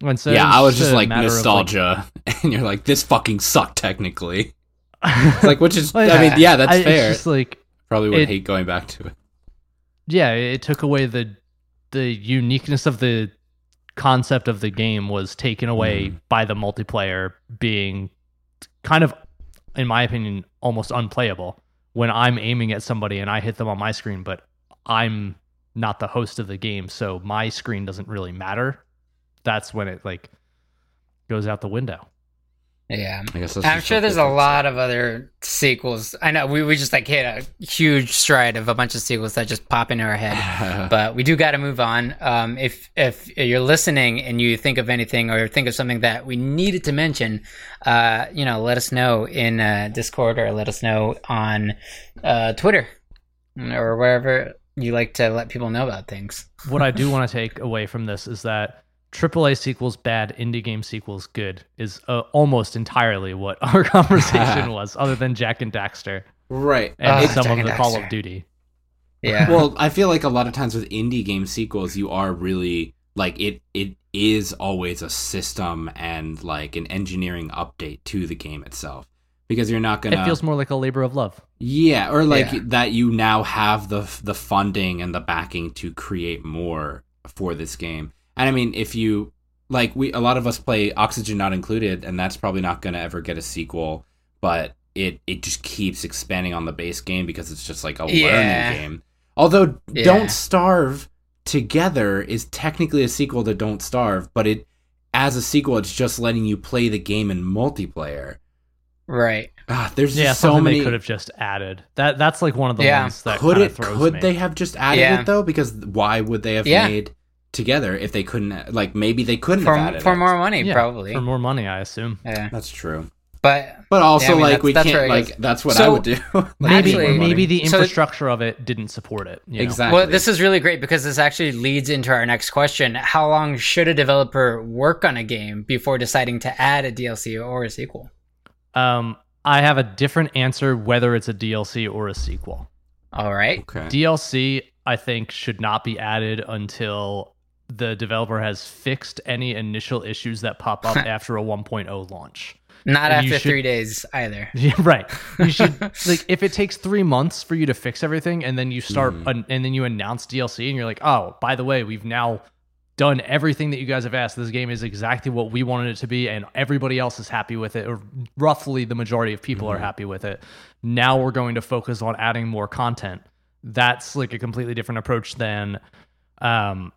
Damn. And so yeah, I was just like nostalgia. Like, and you're like, this fucking sucked technically. It's like, which is, well, yeah, I mean, yeah, that's I, fair. It's just like, probably would it, hate going back to it. Yeah, it took away the the uniqueness of the concept of the game was taken away mm. by the multiplayer being kind of, in my opinion, almost unplayable when I'm aiming at somebody and I hit them on my screen, but I'm not the host of the game, so my screen doesn't really matter. That's when it like goes out the window. Yeah, I guess I'm sure there's a lot of other sequels. I know we, we just like hit a huge stride of a bunch of sequels that just pop into our head, but we do got to move on. Um, if if you're listening and you think of anything or think of something that we needed to mention, uh, you know, let us know in uh, Discord, or let us know on uh, Twitter or wherever you like to let people know about things. What I do want to take away from this is that triple A sequels bad, indie game sequels good is uh, almost entirely what our conversation was, other than Jak and Daxter. Right. And uh, some Jak of the Call Daxter. of Duty. Yeah. Well, I feel like a lot of times with indie game sequels, you are really, like, it it is always a system and, like, an engineering update to the game itself. Because you're not going to... It feels more like a labor of love. Yeah, or, like, yeah. that you now have the the funding and the backing to create more for this game. And I mean, if you, like, we a lot of us play Oxygen Not Included, and that's probably not going to ever get a sequel, but it, it just keeps expanding on the base game because it's just like a yeah. learning game. Although yeah. Don't Starve Together is technically a sequel to Don't Starve, but it as a sequel, it's just letting you play the game in multiplayer. Right. Ah, there's yeah, just so many they could have just added. That That's like one of the yeah. ones that could it throws Could me. They have just added yeah. it, though? Because why would they have yeah. made... together if they couldn't, like, maybe they couldn't for, have added for it. more money yeah, probably for more money I assume yeah that's true but but also yeah, I mean, like that's, we that's can't like that's what so, I would do like, maybe maybe the infrastructure so, of it didn't support it, you know? Exactly. Well, this is really great because this actually leads into our next question. How long should a developer work on a game before deciding to add a D L C or a sequel? um I have a different answer whether it's a D L C or a sequel. All right. Okay. D L C I think should not be added until the developer has fixed any initial issues that pop up after a one point oh launch. Not and after should, three days either. Yeah, right. You should like if it takes three months for you to fix everything, and then you start mm. an, and then you announce D L C, and you're like, oh, by the way, we've now done everything that you guys have asked. This game is exactly what we wanted it to be, and everybody else is happy with it, or roughly the majority of people mm-hmm. are happy with it. Now we're going to focus on adding more content. That's like a completely different approach than, um,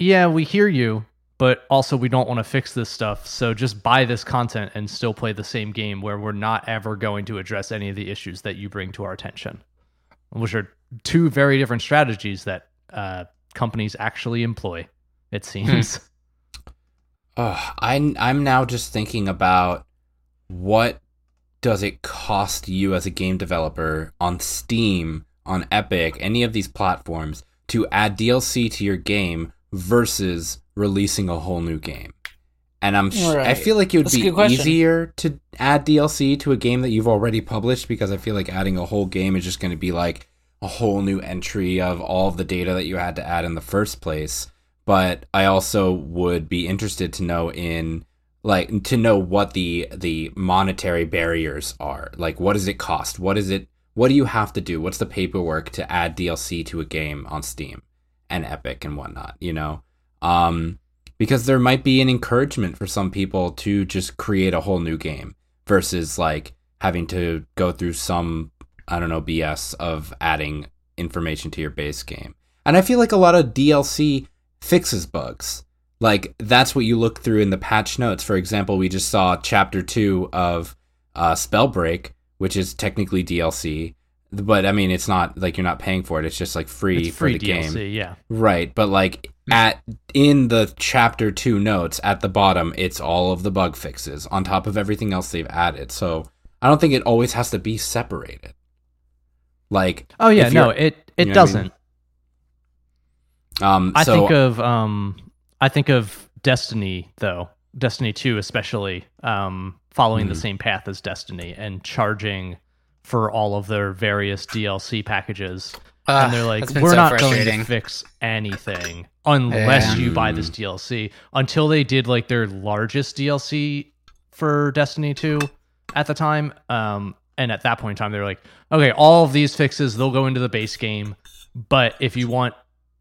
yeah, we hear you, but also we don't want to fix this stuff. So just buy this content and still play the same game, where we're not ever going to address any of the issues that you bring to our attention. which are two very different strategies that uh, companies actually employ, it seems. Hmm. Uh, I, I'm now just thinking about what does it cost you as a game developer on Steam, on Epic, any of these platforms to add D L C to your game versus releasing a whole new game. And I'm sh- right. I feel like it would That's be easier to add D L C to a game that you've already published, because I feel like adding a whole game is just going to be like a whole new entry of all of the data that you had to add in the first place. But I also would be interested to know in like to know what the the monetary barriers are. Like, what does it cost? What is it? What do you have to do? What's the paperwork to add D L C to a game on Steam and Epic and whatnot? You know, um, because there might be an encouragement for some people to just create a whole new game versus like having to go through some, I don't know, B S of adding information to your base game. And I feel like a lot of D L C fixes bugs. Like, that's what you look through in the patch notes. For example, we just saw chapter two of uh, Spellbreak, which is technically D L C, but I mean, it's not like you're not paying for it. It's just like free, it's free for the D L C, game. Yeah. Right. But like at in the chapter two notes at the bottom, it's all of the bug fixes on top of everything else they've added. So I don't think it always has to be separated. Like, oh yeah, no, it, it you know doesn't. What I mean? Um, I so, think of um, I think of Destiny though, Destiny two especially, um, following mm-hmm. the same path as Destiny and charging for all of their various D L C packages, uh, and they're like, we're so not going to fix anything unless yeah. you buy this D L C. Until they did like their largest D L C for Destiny two at the time, um, and at that point in time, they're like, okay, all of these fixes they'll go into the base game, but if you want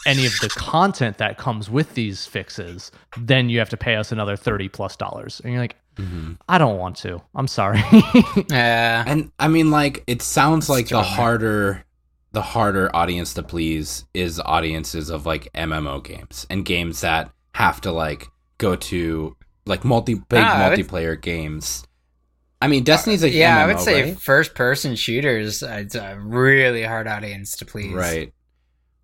any of the content that comes with these fixes, then you have to pay us another thirty plus dollars. And you're like, mm-hmm. I don't want to. I'm sorry. Yeah. And I mean, like, it sounds like the harder, the harder audience to please is audiences of like M M O games and games that have to like go to like multi big ah, multiplayer would... games. I mean, Destiny's a uh, yeah. M M O, I would say right? First person shooters. It's a really hard audience to please. Right.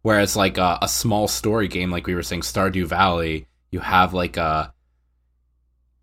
Whereas, like, a, a small story game, like we were saying, Stardew Valley, you have, like, a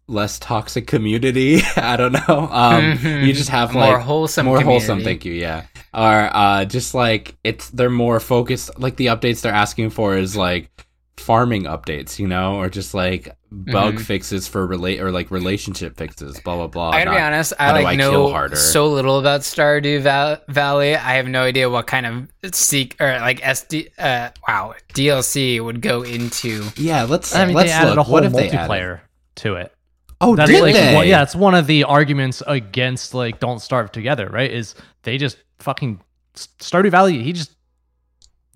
less toxic community. I don't know. Um, mm-hmm. You just have, more like... More wholesome More community. Wholesome, thank you, yeah. Or uh, just, like, it's they're more focused... Like, the updates they're asking for is, like, farming updates, you know? Or just, like, bug mm-hmm. fixes for... relate or, like, relationship fixes, blah, blah, blah. I gotta Not, be honest, I, like, I know so little about Stardew Val- Valley. I have no idea what kind of... Seek or like SD, uh, wow, D L C would go into. Yeah, let's. I mean, let's they added look. a whole multiplayer to it. Oh, that's did like, they? One, yeah, it's one of the arguments against like Don't Starve Together, right? Is they just fucking Stardew Valley? He just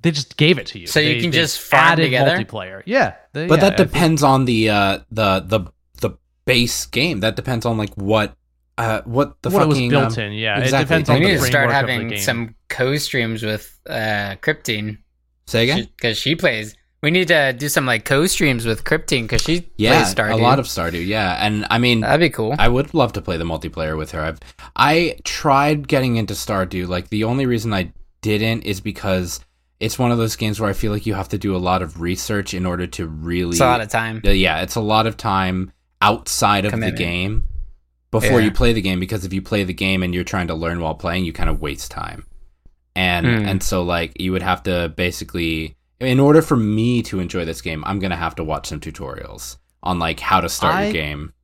they just gave it to you, so they, you can just farm together. Multiplayer, yeah. They, but yeah, that depends on the uh, the the the base game. That depends on like what. Uh, what the what fucking, it was built um, in, yeah. Exactly. It depends on the framework of the game. We need to start having some co-streams with uh, Cryptine. Say again? Because she, she plays. We need to do some like co-streams with Cryptine because she yeah, plays Stardew. Yeah, a lot of Stardew, yeah. And I mean... That'd be cool. I would love to play the multiplayer with her. I've, I tried getting into Stardew. Like, the only reason I didn't is because it's one of those games where I feel like you have to do a lot of research in order to really... It's a lot of time. Yeah, it's a lot of time outside of Commitment. the game. Before yeah. you play the game, because if you play the game and you're trying to learn while playing, you kind of waste time. And mm. and so, like, you would have to basically... In order for me to enjoy this game, I'm going to have to watch some tutorials on, like, how to start I, your game.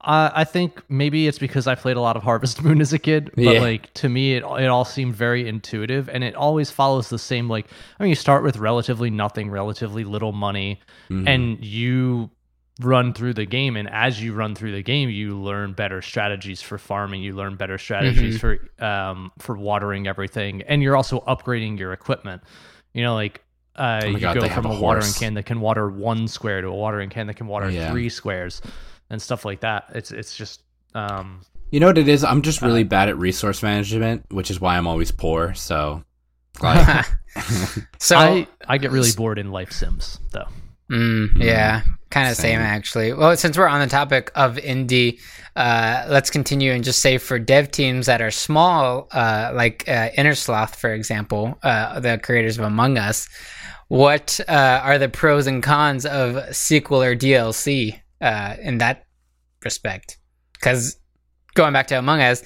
I, I think maybe it's because I played a lot of Harvest Moon as a kid, but, yeah. like, to me, it, it all seemed very intuitive, and it always follows the same, like... I mean, you start with relatively nothing, relatively little money, mm-hmm. and you... run through the game, and as you run through the game, you learn better strategies for farming, you learn better strategies mm-hmm. for um for watering everything, and you're also upgrading your equipment, you know, like uh oh you God, go from a, a watering can that can water one square to a watering can that can water yeah. three squares and stuff like that. It's it's just um you know what it is, I'm just really uh, bad at resource management, which is why I'm always poor, so like so I, I get really bored in life sims though. Mm, yeah, kind of same. same actually. Well, since we're on the topic of indie, uh, let's continue and just say for dev teams that are small, uh, like uh, Innersloth, for example, uh, the creators of Among Us, what uh, are the pros and cons of sequel or D L C uh, in that respect? Because going back to Among Us,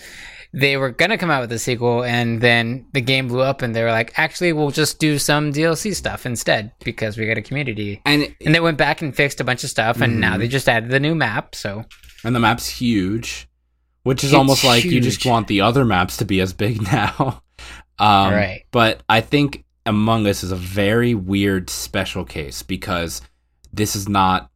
they were going to come out with a sequel, and then the game blew up, and they were like, actually, we'll just do some D L C stuff instead because we got a community. And, it, and they went back and fixed a bunch of stuff, and mm-hmm. now they just added the new map. So, and the map's huge, which is it's almost like huge. You just want the other maps to be as big now. um, right. But I think Among Us is a very weird special case because this is not...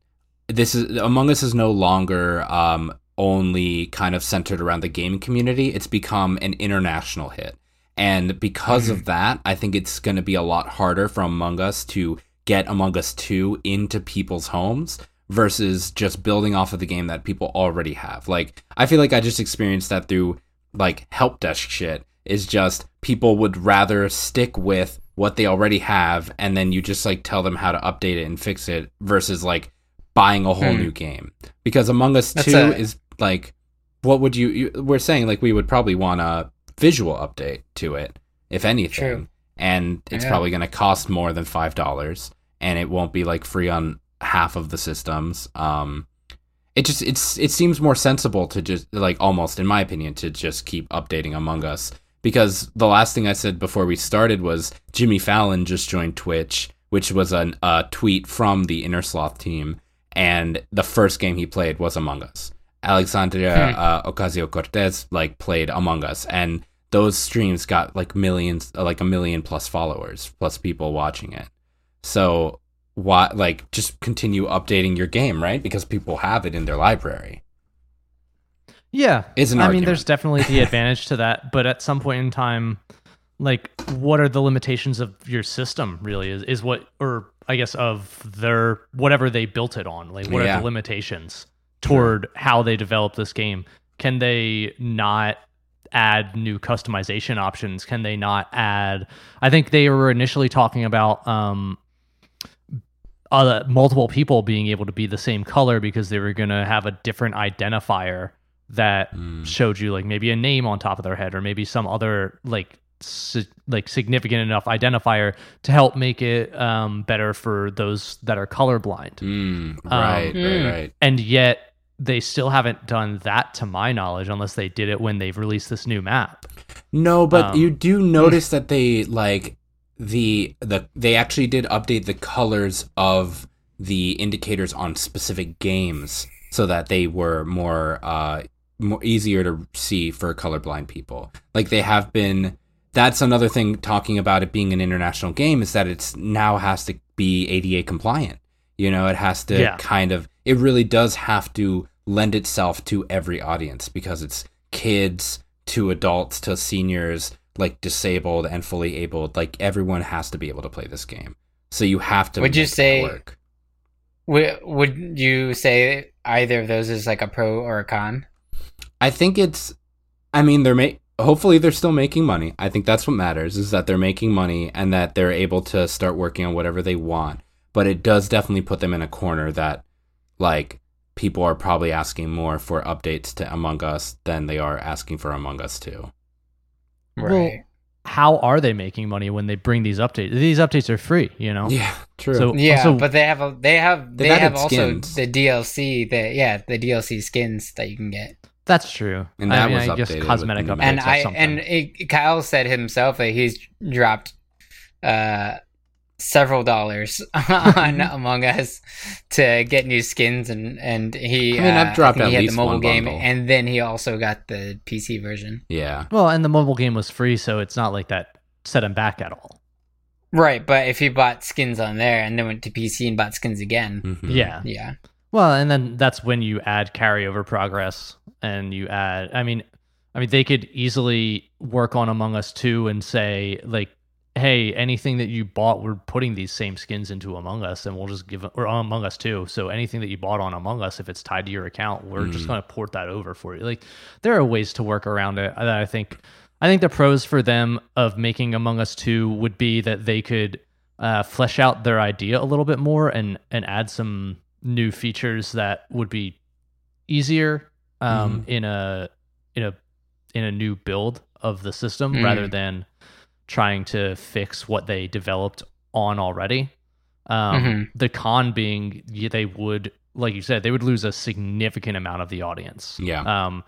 this is Among Us is no longer... Um, only kind of centered around the gaming community. It's become an international hit. And because mm-hmm. of that, I think it's going to be a lot harder for Among Us to get Among Us two into people's homes versus just building off of the game that people already have. Like, I feel like I just experienced that through, like, help desk shit. Is just people would rather stick with what they already have, and then you just, like, tell them how to update it and fix it versus, like, buying a whole mm. new game. Because Among Us That's two a- is... Like, what would you, you... We're saying, like, we would probably want a visual update to it, if anything. True. And it's yeah. probably going to cost more than five dollars, and it won't be, like, free on half of the systems. Um, it just... it's It seems more sensible to just, like, almost, in my opinion, to just keep updating Among Us. Because the last thing I said before we started was Jimmy Fallon just joined Twitch, which was an, a tweet from the Innersloth team, and the first game he played was Among Us. Alexandria hmm. uh, Ocasio-Cortez like played Among Us, and those streams got like millions, like a million plus followers, plus people watching it. So why, like, just continue updating your game, right? Because people have it in their library. Yeah, is an I argument. mean, there's definitely the advantage to that, but at some point in time, like, what are the limitations of your system? Really, is is what, or I guess of their whatever they built it on. Like, what yeah. are the limitations toward how they develop this game? Can they not add new customization options? Can they not add... I think they were initially talking about um, uh, multiple people being able to be the same color because they were going to have a different identifier that mm. showed you like maybe a name on top of their head or maybe some other like si- like significant enough identifier to help make it um, better for those that are colorblind. Mm, right, um, right, right. And yet they still haven't done that to my knowledge, unless they did it when they've released this new map. No, but um, you do notice that they like the the they actually did update the colors of the indicators on specific games so that they were more uh more easier to see for colorblind people. Like they have been that's another thing talking about it being an international game is that it's now has to be A D A compliant. You know, it has to yeah. kind of, it really does have to lend itself to every audience because it's kids to adults to seniors, like disabled and fully abled. Like everyone has to be able to play this game. So you have to would make you say, it work. Would, would you say either of those is like a pro or a con? I think it's, I mean, they're ma- hopefully they're still making money. I think that's what matters is that they're making money and that they're able to start working on whatever they want. But it does definitely put them in a corner that, like, people are probably asking more for updates to Among Us than they are asking for Among Us two. Right. Well, how are they making money when they bring these updates? These updates are free, you know. Yeah, true. So, yeah, also, but they have a, they have they have also skins. The D L C that yeah the D L C skins that you can get. That's true. And that I mean, was I guess cosmetic updates. And I and it, Kyle said himself that he's dropped. Uh, several dollars on Among Us to get new skins and and he I mean, I've dropped uh, at he least had the mobile game bundle. And then he also got the P C version. Yeah. Well, and the mobile game was free, so it's not like that set him back at all. Right, but if he bought skins on there and then went to P C and bought skins again. Mm-hmm. Yeah. Yeah. Well, and then that's when you add carryover progress and you add I mean I mean they could easily work on Among Us two and say like hey, anything that you bought, we're putting these same skins into Among Us, and we'll just give or Among Us too. So anything that you bought on Among Us, if it's tied to your account, we're mm. just going to port that over for you. Like there are ways to work around it. That I think, I think the pros for them of making Among Us two would be that they could uh, flesh out their idea a little bit more and and add some new features that would be easier um, mm. in a in a in a new build of the system mm. rather than trying to fix what they developed on already. Um, mm-hmm. The con being they would, like you said, they would lose a significant amount of the audience. Yeah. Um,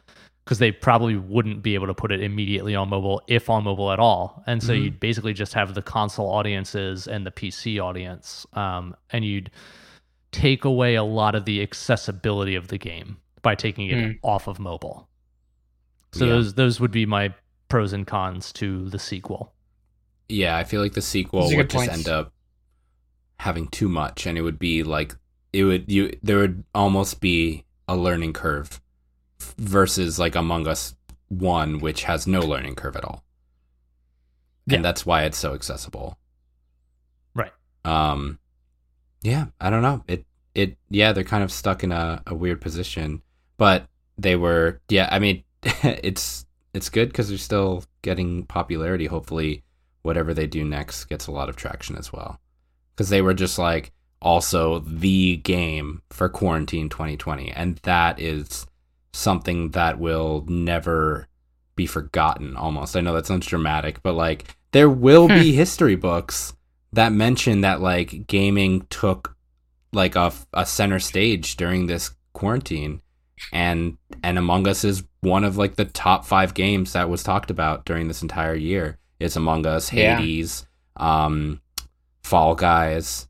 because they probably wouldn't be able to put it immediately on mobile, if on mobile at all. And so mm-hmm. you'd basically just have the console audiences and the P C audience, um, and you'd take away a lot of the accessibility of the game by taking it mm. off of mobile. So yeah. those those would be my pros and cons to the sequel. Yeah, I feel like the sequel would just points. end up having too much, and it would be like it would you there would almost be a learning curve versus like Among Us one, which has no learning curve at all. Yeah. And that's why it's so accessible. Right. Um yeah, I don't know. It it yeah, they're kind of stuck in a, a weird position, but they were yeah, I mean it's it's good because they're still getting popularity. Hopefully whatever they do next gets a lot of traction as well, because they were just like also the game for quarantine twenty twenty, and that is something that will never be forgotten almost. I know that sounds dramatic, but like there will be history books that mention that like gaming took like a, a center stage during this quarantine, and and Among Us is one of like the top five games that was talked about during this entire year. It's Among Us, Hades, yeah. um Fall Guys,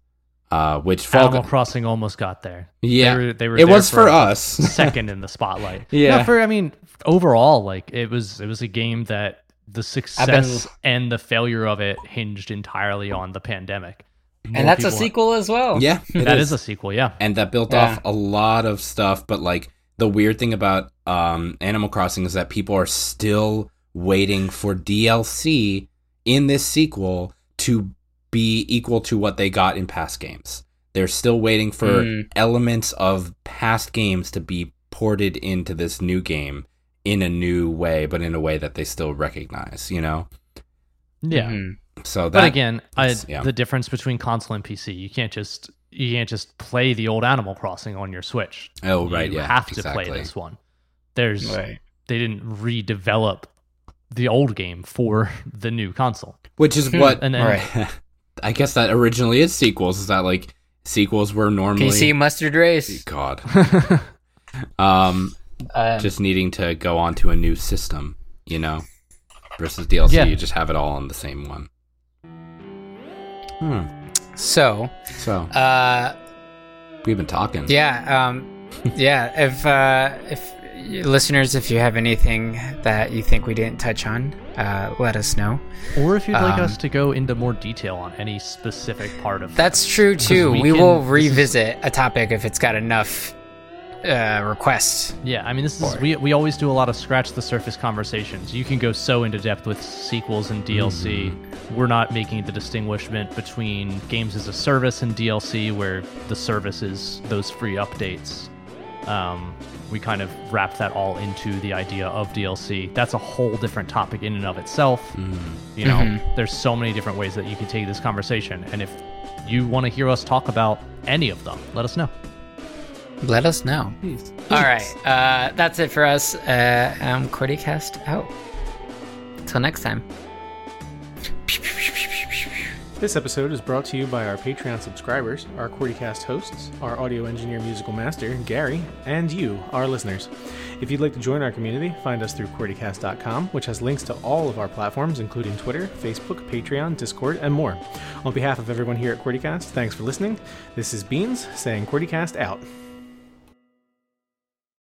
uh which Fall Animal Gu- Crossing almost got there. Yeah, they were, they were it there was for, for us second in the spotlight. Yeah, no, for I mean overall, like it was it was a game that the success been... and the failure of it hinged entirely on the pandemic. More and that's a sequel as well. Yeah, that is. is a sequel. Yeah, and that built yeah. off a lot of stuff. But like the weird thing about um, Animal Crossing is that people are still waiting for D L C in this sequel to be equal to what they got in past games. They're still waiting for mm. elements of past games to be ported into this new game in a new way, but in a way that they still recognize. You know? Yeah. Mm-hmm. So, that, but again, I, yeah. the difference between console and P C, you can't just. You can't just play the old Animal Crossing on your Switch. Oh, right, you yeah. You have to exactly. play this one. There's right. They didn't redevelop the old game for the new console. Which is what... and then, right. I guess that originally is sequels. Is that, like, sequels were normally... P C Mustard Race. God. um, um, just needing to go on to a new system, you know? Versus D L C, yeah. you just have it all on the same one. Hmm. So, so uh, we've been talking. Yeah, um, yeah. If uh, if listeners, if you have anything that you think we didn't touch on, uh, let us know. Or if you'd um, like us to go into more detail on any specific part of that's that. true too. We, we can, will revisit is, a topic if it's got enough uh, requests. Yeah, I mean, this is we we always do a lot of scratch the surface conversations. You can go so into depth with sequels and D L C. Mm-hmm. We're not making the distinguishment between games as a service and D L C, where the service is those free updates. Um, we kind of wrap that all into the idea of D L C. That's a whole different topic in and of itself. Mm-hmm. You know, mm-hmm. there's so many different ways that you can take this conversation. And if you want to hear us talk about any of them, let us know. Let us know. Please. Please. All right. Uh, that's it for us. Uh, I'm Cordycast out. Till next time. This episode is brought to you by our Patreon subscribers, our Cordycast hosts, our audio engineer musical master, Gary, and you, our listeners. If you'd like to join our community, find us through cordycast dot com, which has links to all of our platforms, including Twitter, Facebook, Patreon, Discord, and more. On behalf of everyone here at Cordycast, thanks for listening. This is Beans saying Cordycast out.